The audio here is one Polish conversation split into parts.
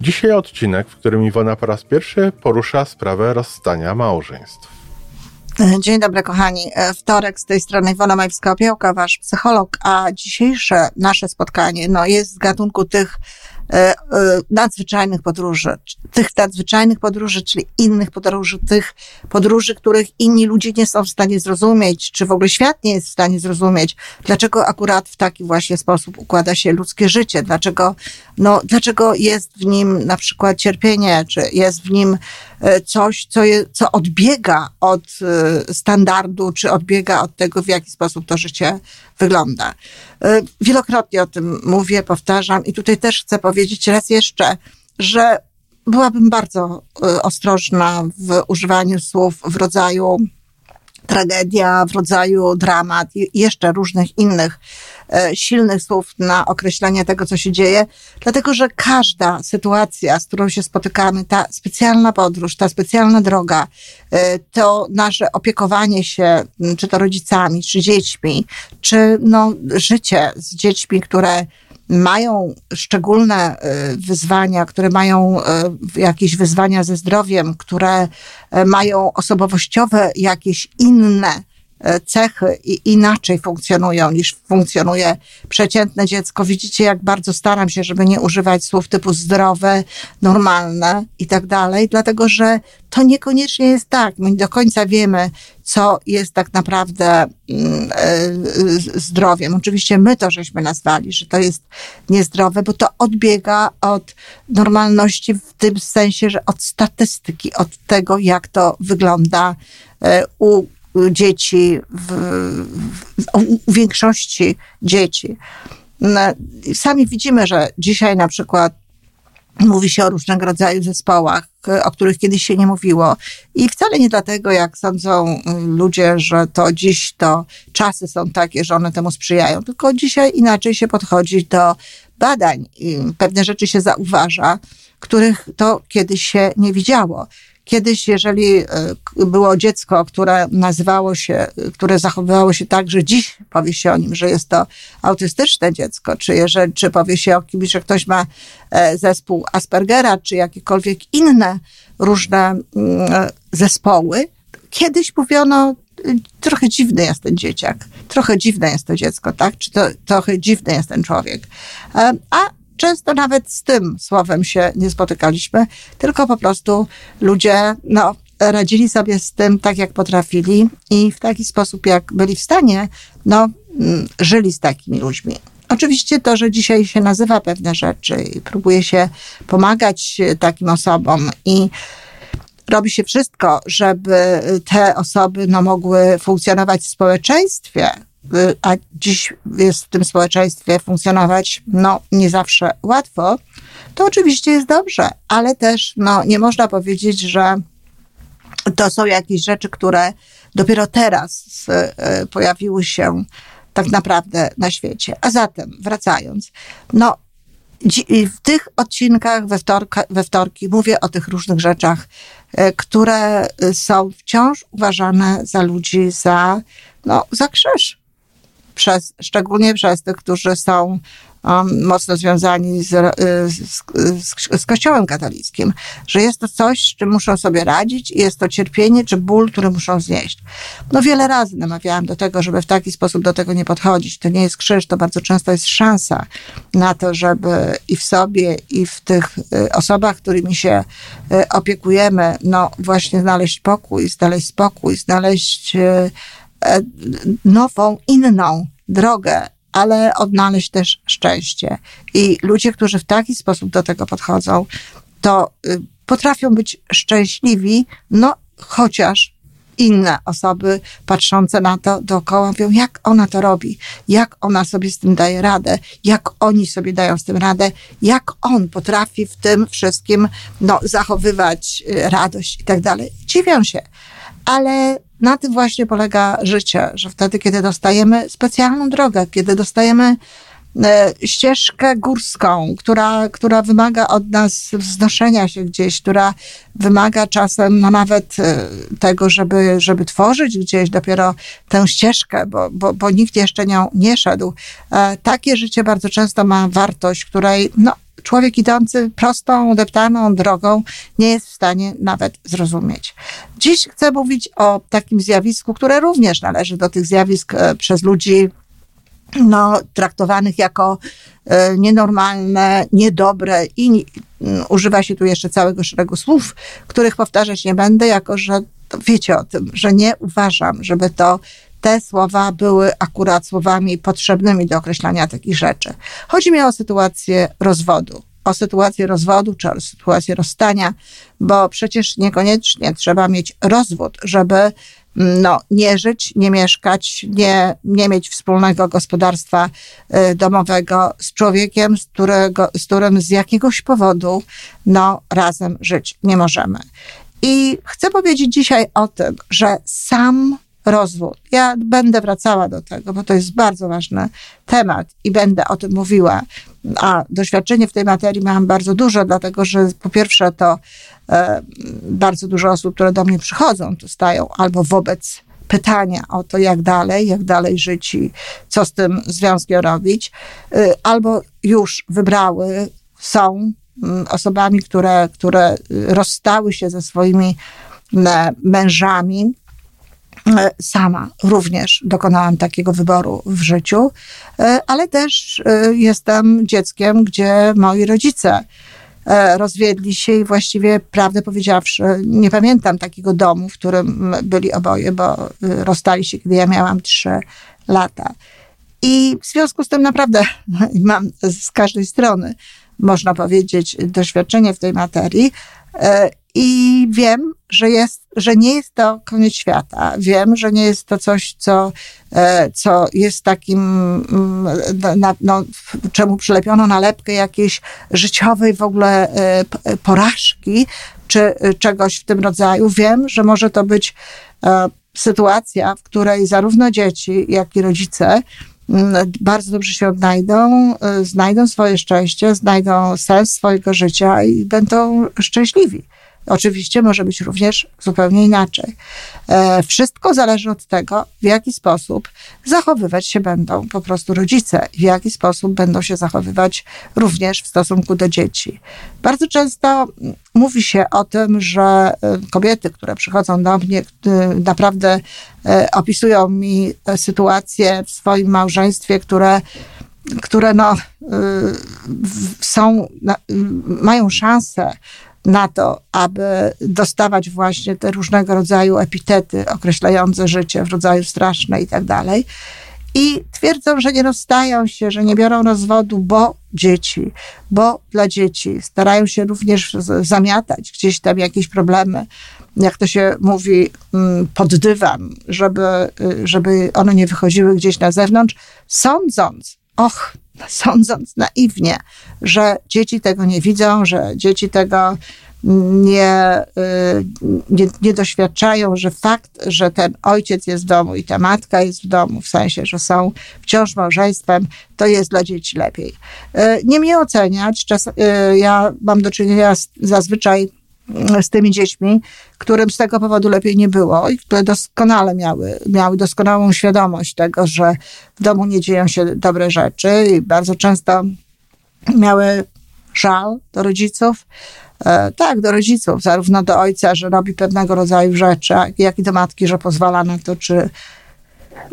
Dzisiaj odcinek, w którym Iwona po raz pierwszy porusza sprawę rozstania małżeństw. Dzień dobry kochani, wtorek, z tej strony Iwona Majewska-Opiałka, wasz psycholog, a dzisiejsze nasze spotkanie jest z gatunku tych nadzwyczajnych podróży, czyli innych podróży, tych podróży, których inni ludzie nie są w stanie zrozumieć, czy w ogóle świat nie jest w stanie zrozumieć, dlaczego akurat w taki właśnie sposób układa się ludzkie życie, dlaczego jest w nim na przykład cierpienie, czy jest w nim coś, co odbiega od standardu, czy odbiega od tego, w jaki sposób to życie wygląda. Wielokrotnie o tym mówię, powtarzam i tutaj też chcę powiedzieć raz jeszcze, że byłabym bardzo ostrożna w używaniu słów w rodzaju tragedia, w rodzaju dramat i jeszcze różnych innych silnych słów na określenie tego, co się dzieje, dlatego że każda sytuacja, z którą się spotykamy, ta specjalna podróż, ta specjalna droga, to nasze opiekowanie się, czy to rodzicami, czy dziećmi, czy życie z dziećmi, które mają szczególne wyzwania, które mają jakieś wyzwania ze zdrowiem, które mają osobowościowe jakieś inne cechy i inaczej funkcjonują niż funkcjonuje przeciętne dziecko. Widzicie, jak bardzo staram się, żeby nie używać słów typu zdrowe, normalne i tak dalej, dlatego że to niekoniecznie jest tak. My nie do końca wiemy, co jest tak naprawdę zdrowiem. Oczywiście my to żeśmy nazwali, że to jest niezdrowe, bo to odbiega od normalności w tym sensie, że od statystyki, od tego, jak to wygląda u dzieci, w większości dzieci. Sami widzimy, że dzisiaj na przykład mówi się o różnego rodzaju zespołach, o których kiedyś się nie mówiło. I wcale nie dlatego, jak sądzą ludzie, że to dziś to czasy są takie, że one temu sprzyjają. Tylko dzisiaj inaczej się podchodzi do badań i pewne rzeczy się zauważa, których to kiedyś się nie widziało. Kiedyś, jeżeli było dziecko, które nazywało się, które zachowywało się tak, że dziś powie się o nim, że jest to autystyczne dziecko, czy powie się o kimś, że ktoś ma zespół Aspergera, czy jakiekolwiek inne różne zespoły, kiedyś mówiono, trochę dziwny jest ten dzieciak, trochę dziwne jest to dziecko, tak? Czy trochę dziwny jest ten człowiek. Często nawet z tym słowem się nie spotykaliśmy, tylko po prostu ludzie radzili sobie z tym tak, jak potrafili i w taki sposób, jak byli w stanie, żyli z takimi ludźmi. Oczywiście to, że dzisiaj się nazywa pewne rzeczy i próbuje się pomagać takim osobom i robi się wszystko, żeby te osoby mogły funkcjonować w społeczeństwie, a dziś jest w tym społeczeństwie funkcjonować nie zawsze łatwo, to oczywiście jest dobrze, ale też nie można powiedzieć, że to są jakieś rzeczy, które dopiero teraz pojawiły się tak naprawdę na świecie. A zatem, wracając, w tych odcinkach we wtorki mówię o tych różnych rzeczach, które są wciąż uważane za ludzi za krzyż. Szczególnie przez tych, którzy są mocno związani z Kościołem katolickim, że jest to coś, z czym muszą sobie radzić i jest to cierpienie czy ból, który muszą znieść. Wiele razy namawiałam do tego, żeby w taki sposób do tego nie podchodzić. To nie jest krzyż, to bardzo często jest szansa na to, żeby i w sobie, i w tych osobach, którymi się opiekujemy, właśnie znaleźć nową, inną drogę, ale odnaleźć też szczęście. I ludzie, którzy w taki sposób do tego podchodzą, to potrafią być szczęśliwi, chociaż inne osoby patrzące na to dookoła mówią, jak ona to robi, jak ona sobie z tym daje radę, jak oni sobie dają z tym radę, jak on potrafi w tym wszystkim zachowywać radość i tak dalej. Dziwią się, ale na tym właśnie polega życie, że wtedy, kiedy dostajemy specjalną drogę, kiedy dostajemy ścieżkę górską, która wymaga od nas wznoszenia się gdzieś, która wymaga czasem nawet tego, żeby tworzyć gdzieś dopiero tę ścieżkę, bo nikt jeszcze nią nie szedł. Takie życie bardzo często ma wartość, której człowiek idący prostą, deptaną drogą nie jest w stanie nawet zrozumieć. Dziś chcę mówić o takim zjawisku, które również należy do tych zjawisk przez ludzi traktowanych jako nienormalne, niedobre i używa się tu jeszcze całego szeregu słów, których powtarzać nie będę, jako że wiecie o tym, że nie uważam, żeby te słowa były akurat słowami potrzebnymi do określania takich rzeczy. Chodzi mi o sytuację rozwodu. O sytuację rozwodu czy o sytuację rozstania, bo przecież niekoniecznie trzeba mieć rozwód, żeby nie żyć, nie mieszkać, nie mieć wspólnego gospodarstwa domowego z człowiekiem, z którym z jakiegoś powodu razem żyć nie możemy. I chcę powiedzieć dzisiaj o tym, że sam rozwód. Ja będę wracała do tego, bo to jest bardzo ważny temat i będę o tym mówiła. A doświadczenie w tej materii mam bardzo dużo, dlatego że po pierwsze to bardzo dużo osób, które do mnie przychodzą, tu stają albo wobec pytania o to, jak dalej żyć i co z tym związkiem robić, albo już wybrały, są osobami, które rozstały się ze swoimi mężami. Sama również dokonałam takiego wyboru w życiu, ale też jestem dzieckiem, gdzie moi rodzice rozwiedli się i właściwie, prawdę powiedziawszy, nie pamiętam takiego domu, w którym byli oboje, bo rozstali się, kiedy ja miałam 3 lata. I w związku z tym naprawdę mam z każdej strony, można powiedzieć, doświadczenie w tej materii. I wiem, że nie jest to koniec świata. Wiem, że nie jest to coś, co jest takim, czemu przylepiono nalepkę jakiejś życiowej w ogóle porażki, czy czegoś w tym rodzaju. Wiem, że może to być sytuacja, w której zarówno dzieci, jak i rodzice bardzo dobrze się odnajdą, znajdą swoje szczęście, znajdą sens swojego życia i będą szczęśliwi. Oczywiście może być również zupełnie inaczej. Wszystko zależy od tego, w jaki sposób zachowywać się będą po prostu rodzice, w jaki sposób będą się zachowywać również w stosunku do dzieci. Bardzo często mówi się o tym, że kobiety, które przychodzą do mnie, naprawdę opisują mi sytuacje w swoim małżeństwie, które mają szansę na to, aby dostawać właśnie te różnego rodzaju epitety określające życie w rodzaju straszne i tak dalej. I twierdzą, że nie rozstają się, że nie biorą rozwodu, bo dla dzieci. Starają się również zamiatać gdzieś tam jakieś problemy, jak to się mówi, pod dywan, żeby one nie wychodziły gdzieś na zewnątrz, sądząc naiwnie, że dzieci tego nie widzą, że dzieci tego nie doświadczają, że fakt, że ten ojciec jest w domu i ta matka jest w domu, w sensie, że są wciąż małżeństwem, to jest dla dzieci lepiej. Nie mnie oceniać. Ja mam do czynienia zazwyczaj z tymi dziećmi, którym z tego powodu lepiej nie było i które doskonale miały doskonałą świadomość tego, że w domu nie dzieją się dobre rzeczy i bardzo często miały żal do rodziców. Tak, do rodziców, zarówno do ojca, że robi pewnego rodzaju rzeczy, jak i do matki, że pozwala na to,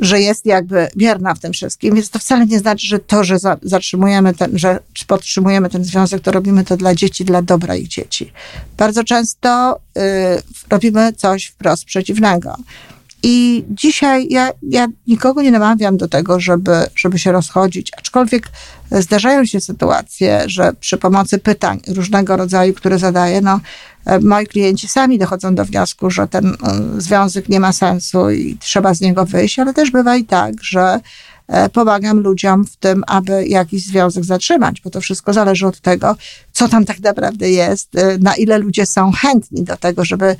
że jest jakby bierna w tym wszystkim. Więc to wcale nie znaczy, że to, że podtrzymujemy ten związek, to robimy to dla dzieci, dla dobra ich dzieci. Bardzo często robimy coś wprost przeciwnego. I dzisiaj ja nikogo nie namawiam do tego, żeby się rozchodzić, aczkolwiek zdarzają się sytuacje, że przy pomocy pytań różnego rodzaju, które zadaję, moi klienci sami dochodzą do wniosku, że ten związek nie ma sensu i trzeba z niego wyjść, ale też bywa i tak, że pomagam ludziom w tym, aby jakiś związek zatrzymać, bo to wszystko zależy od tego, co tam tak naprawdę jest, na ile ludzie są chętni do tego, żeby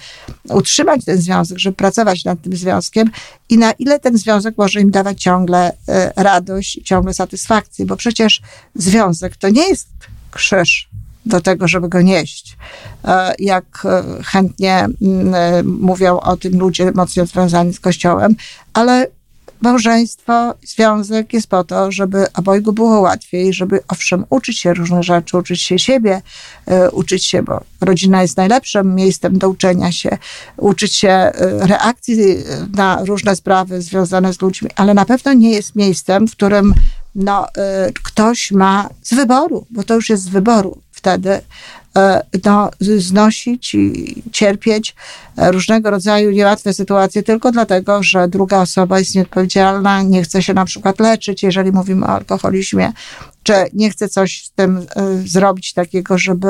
utrzymać ten związek, żeby pracować nad tym związkiem i na ile ten związek może im dawać ciągle radość, ciągle satysfakcję, bo przecież związek to nie jest krzyż do tego, żeby go nieść. Jak chętnie mówią o tym ludzie mocno związani z Kościołem, ale małżeństwo, związek jest po to, żeby obojgu było łatwiej, żeby owszem uczyć się różnych rzeczy, uczyć się siebie, uczyć się, bo rodzina jest najlepszym miejscem do uczenia się, uczyć się reakcji na różne sprawy związane z ludźmi, ale na pewno nie jest miejscem, w którym ktoś ma z wyboru, bo to już jest z wyboru wtedy, znosić i cierpieć różnego rodzaju niełatwe sytuacje tylko dlatego, że druga osoba jest nieodpowiedzialna, nie chce się na przykład leczyć, jeżeli mówimy o alkoholizmie, czy nie chce coś z tym zrobić takiego, żeby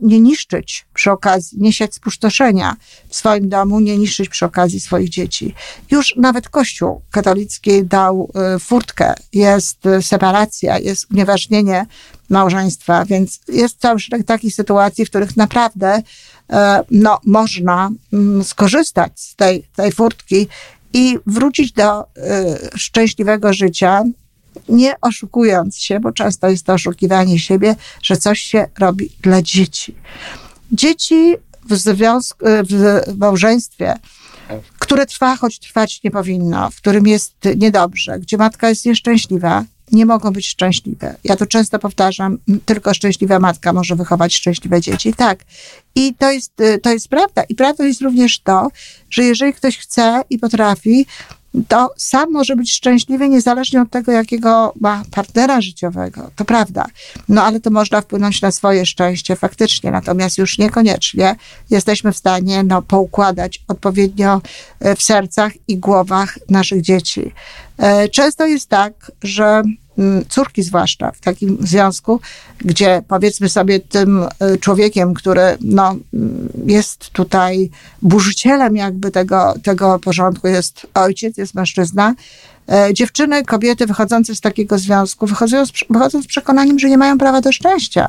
nie niszczyć przy okazji, nie siać spustoszenia w swoim domu, nie niszczyć przy okazji swoich dzieci. Już nawet Kościół katolicki dał furtkę. Jest separacja, jest unieważnienie małżeństwa, więc jest cały szereg takich sytuacji, w których naprawdę można skorzystać z tej furtki i wrócić do szczęśliwego życia, nie oszukując się, bo często jest to oszukiwanie siebie, że coś się robi dla dzieci. Dzieci w małżeństwie, które trwa, choć trwać nie powinno, w którym jest niedobrze, gdzie matka jest nieszczęśliwa, nie mogą być szczęśliwe. Ja to często powtarzam, tylko szczęśliwa matka może wychować szczęśliwe dzieci. Tak. I to jest prawda. I prawdą jest również to, że jeżeli ktoś chce i potrafi, to sam może być szczęśliwy niezależnie od tego, jakiego ma partnera życiowego. To prawda. Ale to można wpłynąć na swoje szczęście faktycznie. Natomiast już niekoniecznie jesteśmy w stanie poukładać odpowiednio w sercach i głowach naszych dzieci. Często jest tak, że córki zwłaszcza w takim związku, gdzie powiedzmy sobie tym człowiekiem, który jest tutaj burzycielem jakby tego porządku, jest ojciec, jest mężczyzna. Dziewczyny, kobiety wychodzące z takiego związku wychodzą z przekonaniem, że nie mają prawa do szczęścia,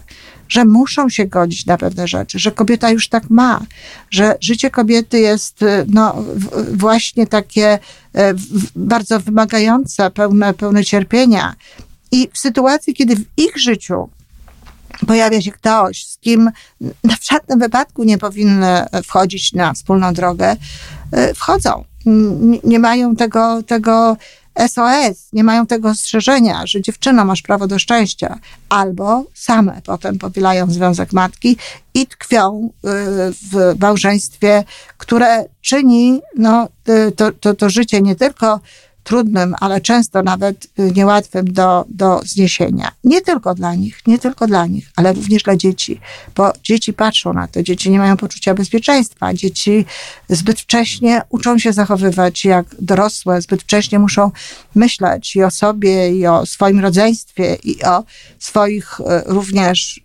że muszą się godzić na pewne rzeczy, że kobieta już tak ma, że życie kobiety jest właśnie takie bardzo wymagające, pełne cierpienia. I w sytuacji, kiedy w ich życiu pojawia się ktoś, z kim w żadnym wypadku nie powinny wchodzić na wspólną drogę, wchodzą. Nie mają tego SOS, nie mają tego ostrzeżenia, że dziewczyno, masz prawo do szczęścia. Albo same potem powielają związek matki i tkwią w małżeństwie, które czyni to życie nie tylko trudnym, ale często nawet niełatwym do zniesienia. Nie tylko dla nich, ale również dla dzieci, bo dzieci patrzą na to, dzieci nie mają poczucia bezpieczeństwa, dzieci zbyt wcześnie uczą się zachowywać jak dorosłe, zbyt wcześnie muszą myśleć i o sobie, i o swoim rodzeństwie, i o swoich również,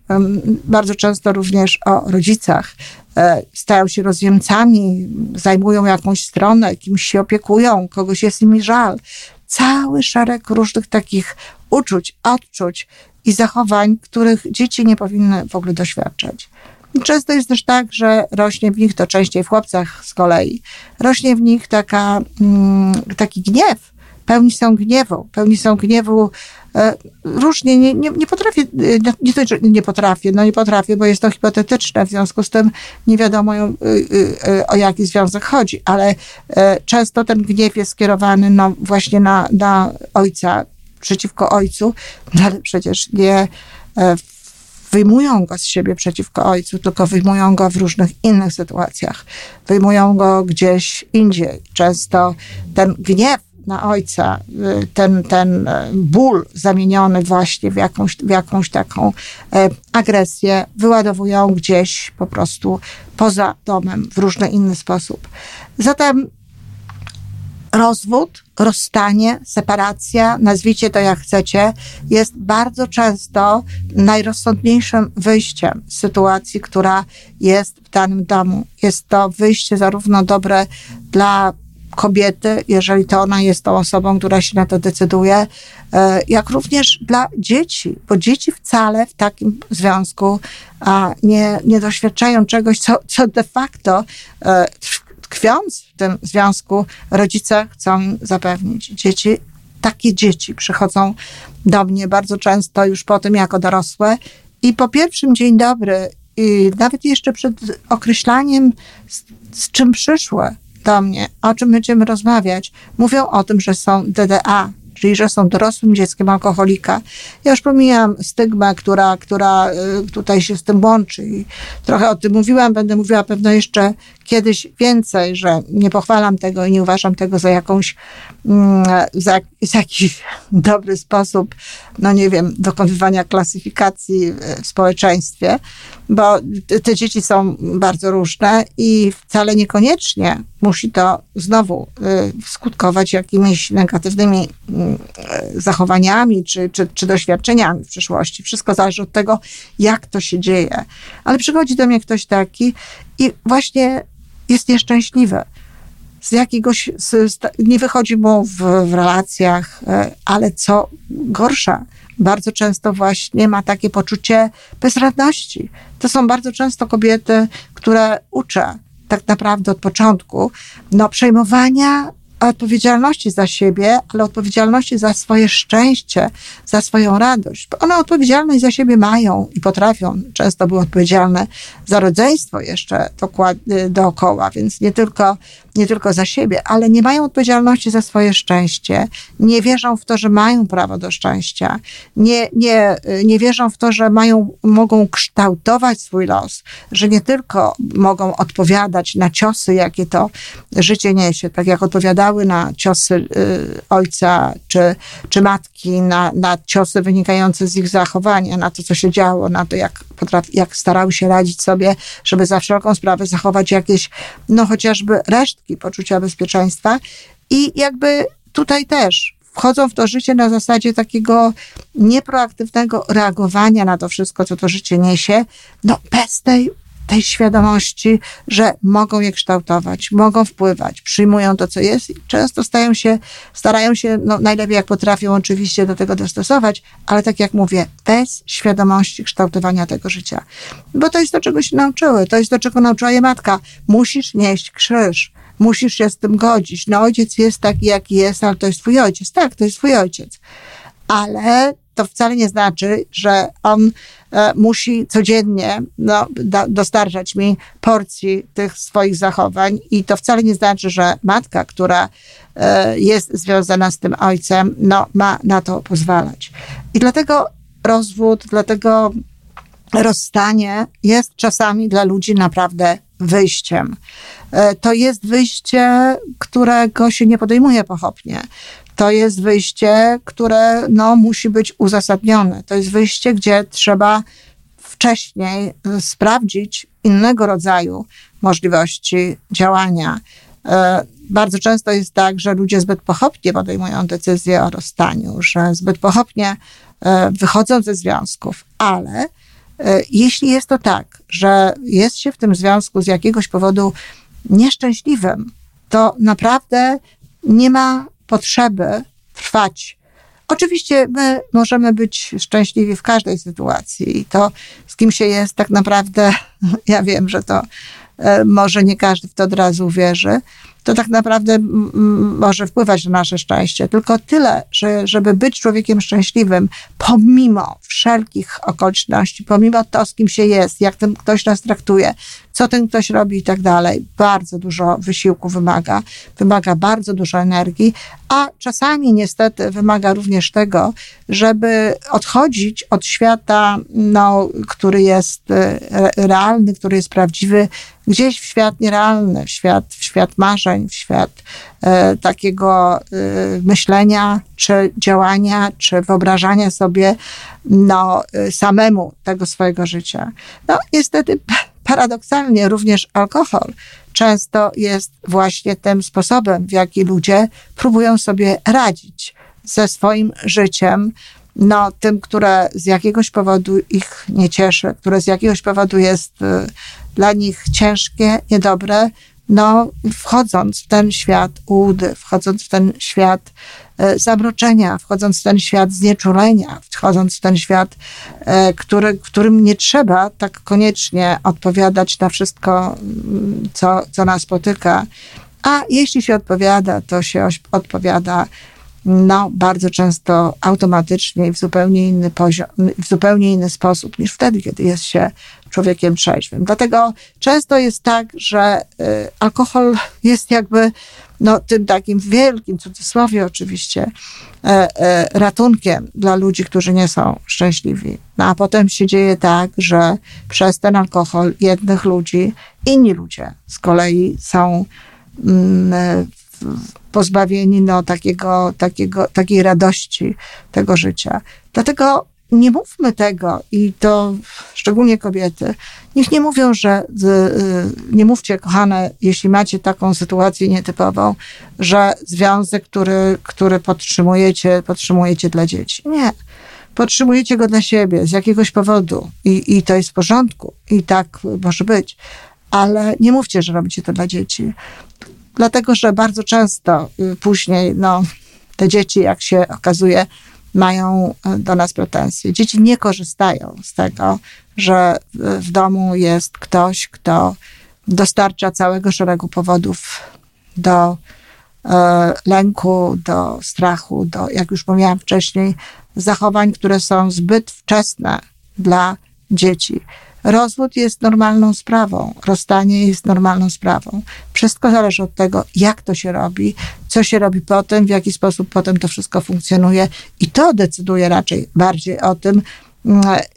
bardzo często również o rodzicach. Stają się rozjemcami, zajmują jakąś stronę, kimś się opiekują, kogoś jest im żal. Cały szereg różnych takich uczuć, odczuć i zachowań, których dzieci nie powinny w ogóle doświadczać. Często jest też tak, że rośnie w nich, to częściej w chłopcach z kolei, rośnie w nich taki gniew. Pełni są gniewu. Różnie, nie potrafię, bo jest to hipotetyczne, w związku z tym nie wiadomo o jaki związek chodzi, ale często ten gniew jest skierowany właśnie na ojca, przeciwko ojcu, ale przecież nie wyjmują go z siebie przeciwko ojcu, tylko wyjmują go w różnych innych sytuacjach. Wyjmują go gdzieś indziej. Często ten gniew na ojca, ten ból zamieniony właśnie w jakąś taką agresję wyładowują gdzieś po prostu poza domem, w różny inny sposób. Zatem rozwód, rozstanie, separacja, nazwijcie to jak chcecie, jest bardzo często najrozsądniejszym wyjściem z sytuacji, która jest w danym domu. Jest to wyjście zarówno dobre dla kobiety, jeżeli to ona jest tą osobą, która się na to decyduje, jak również dla dzieci, bo dzieci wcale w takim związku nie doświadczają czegoś, co de facto tkwiąc w tym związku rodzice chcą zapewnić. Dzieci, takie dzieci przychodzą do mnie bardzo często już po tym jako dorosłe i po pierwszym dzień dobry i nawet jeszcze przed określaniem z czym przyszły do mnie, o czym będziemy rozmawiać, mówią o tym, że są DDA, czyli że są dorosłym dzieckiem alkoholika. Ja już pomijam stygmę, która tutaj się z tym łączy i trochę o tym mówiłam, będę mówiła pewno jeszcze kiedyś więcej, że nie pochwalam tego i nie uważam tego za jakiś dobry sposób, dokonywania klasyfikacji w społeczeństwie, bo te dzieci są bardzo różne i wcale niekoniecznie musi to znowu skutkować jakimiś negatywnymi zachowaniami czy doświadczeniami w przyszłości. Wszystko zależy od tego, jak to się dzieje. Ale przychodzi do mnie ktoś taki i właśnie jest nieszczęśliwy. Z jakiegoś, nie wychodzi mu w relacjach, ale co gorsza, bardzo często właśnie ma takie poczucie bezradności. To są bardzo często kobiety, które uczę tak naprawdę od początku, przejmowania odpowiedzialności za siebie, ale odpowiedzialności za swoje szczęście, za swoją radość. Bo one odpowiedzialność za siebie mają i potrafią. Często były odpowiedzialne za rodzeństwo jeszcze dookoła, więc nie tylko za siebie, ale nie mają odpowiedzialności za swoje szczęście, nie wierzą w to, że mają prawo do szczęścia, nie wierzą w to, że mogą kształtować swój los, że nie tylko mogą odpowiadać na ciosy, jakie to życie niesie, tak jak odpowiadały na ciosy ojca czy matki, na ciosy wynikające z ich zachowania, na to, co się działo, na to, jak starały się radzić sobie, żeby za wszelką sprawę zachować jakieś, chociażby resztki poczucia bezpieczeństwa i jakby tutaj też wchodzą w to życie na zasadzie takiego nieproaktywnego reagowania na to wszystko, co to życie niesie, bez tej świadomości, że mogą je kształtować, mogą wpływać, przyjmują to, co jest i często starają się, najlepiej jak potrafią oczywiście do tego dostosować, ale tak jak mówię, bez świadomości kształtowania tego życia. Bo to jest to, czego się nauczyły, to jest to, czego nauczyła je matka. Musisz nieść krzyż, musisz się z tym godzić. Ojciec jest taki, jaki jest, ale to jest twój ojciec. Tak, to jest twój ojciec. Ale to wcale nie znaczy, że on musi codziennie dostarczać mi porcji tych swoich zachowań i to wcale nie znaczy, że matka, która jest związana z tym ojcem, ma na to pozwalać. I dlatego rozwód, dlatego rozstanie jest czasami dla ludzi naprawdę wyjściem. To jest wyjście, którego się nie podejmuje pochopnie. To jest wyjście, które musi być uzasadnione. To jest wyjście, gdzie trzeba wcześniej sprawdzić innego rodzaju możliwości działania. Bardzo często jest tak, że ludzie zbyt pochopnie podejmują decyzję o rozstaniu, że zbyt pochopnie wychodzą ze związków, ale jeśli jest to tak, że jest się w tym związku z jakiegoś powodu nieszczęśliwym, to naprawdę nie ma potrzeby trwać. Oczywiście my możemy być szczęśliwi w każdej sytuacji i to, z kim się jest, tak naprawdę, ja wiem, że to może nie każdy w to od razu uwierzy, to tak naprawdę może wpływać na nasze szczęście. Tylko tyle, że żeby być człowiekiem szczęśliwym, pomimo wszelkich okoliczności, pomimo to, z kim się jest, jak ten ktoś nas traktuje, co ten ktoś robi i tak dalej, bardzo dużo wysiłku wymaga bardzo dużo energii, a czasami niestety wymaga również tego, żeby odchodzić od świata, który jest realny, który jest prawdziwy, gdzieś w świat nierealny, w świat marzeń, w świat takiego myślenia, czy działania, czy wyobrażania sobie samemu tego swojego życia. Niestety Paradoksalnie również alkohol często jest właśnie tym sposobem, w jaki ludzie próbują sobie radzić ze swoim życiem, no tym, które z jakiegoś powodu ich nie cieszy, które z jakiegoś powodu jest dla nich ciężkie, niedobre, no wchodząc w ten świat ułudy, wchodząc w ten świat zamroczenia, wchodząc w ten świat znieczulenia, wchodząc w ten świat, którym nie trzeba tak koniecznie odpowiadać na wszystko, co nas spotyka. A jeśli się odpowiada, to się odpowiada no, bardzo często automatycznie i w zupełnie inny sposób niż wtedy, kiedy jest się człowiekiem trzeźwym. Dlatego często jest tak, że alkohol jest jakby no, tym takim wielkim, w cudzysłowie oczywiście, ratunkiem dla ludzi, którzy nie są szczęśliwi. No, a potem się dzieje tak, że przez ten alkohol jednych ludzi, inni ludzie z kolei są pozbawieni no, takiej radości tego życia. Dlatego nie mówmy tego i to szczególnie kobiety. Niech nie mówią, że nie mówcie, kochane, jeśli macie taką sytuację nietypową, że związek, który podtrzymujecie dla dzieci. Nie. Podtrzymujecie go dla siebie z jakiegoś powodu i to jest w porządku i tak może być. Ale nie mówcie, że robicie to dla dzieci. Dlatego, że bardzo często później no, te dzieci, jak się okazuje, mają do nas pretensje. Dzieci nie korzystają z tego, że w domu jest ktoś, kto dostarcza całego szeregu powodów do lęku, do strachu, do, jak już mówiłam wcześniej, zachowań, które są zbyt wczesne dla dzieci. Rozwód jest normalną sprawą, rozstanie jest normalną sprawą. Wszystko zależy od tego, jak to się robi, co się robi potem, w jaki sposób potem to wszystko funkcjonuje i to decyduje raczej bardziej o tym,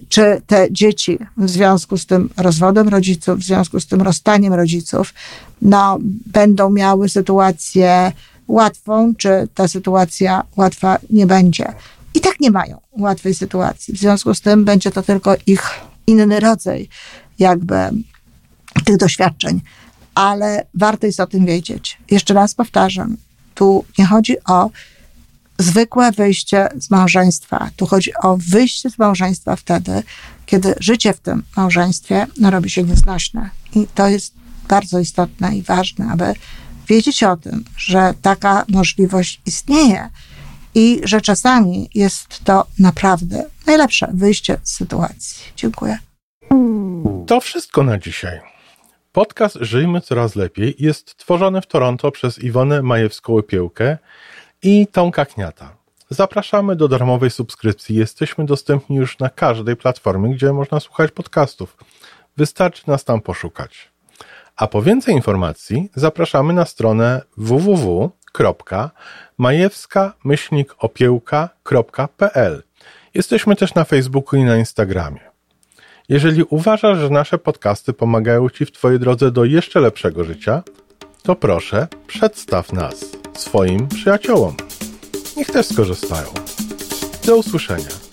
czy te dzieci w związku z tym rozwodem rodziców, w związku z tym rozstaniem rodziców, no, będą miały sytuację łatwą, czy ta sytuacja łatwa nie będzie. I tak nie mają łatwej sytuacji. W związku z tym będzie to tylko ich inny rodzaj jakby tych doświadczeń, ale warto jest o tym wiedzieć. Jeszcze raz powtarzam, tu nie chodzi o zwykłe wyjście z małżeństwa. Tu chodzi o wyjście z małżeństwa wtedy, kiedy życie w tym małżeństwie no, robi się nieznośne. I to jest bardzo istotne i ważne, aby wiedzieć o tym, że taka możliwość istnieje i że czasami jest to naprawdę najlepsze wyjście z sytuacji. Dziękuję. To wszystko na dzisiaj. Podcast Żyjmy Coraz Lepiej jest tworzony w Toronto przez Iwonę Majewską-Opiełkę i Tonka Kniata. Zapraszamy do darmowej subskrypcji. Jesteśmy dostępni już na każdej platformie, gdzie można słuchać podcastów. Wystarczy nas tam poszukać. A po więcej informacji zapraszamy na stronę www.majewska-opiełka.pl. Jesteśmy też na Facebooku i na Instagramie. Jeżeli uważasz, że nasze podcasty pomagają Ci w Twojej drodze do jeszcze lepszego życia, to proszę, przedstaw nas swoim przyjaciołom. Niech też skorzystają. Do usłyszenia.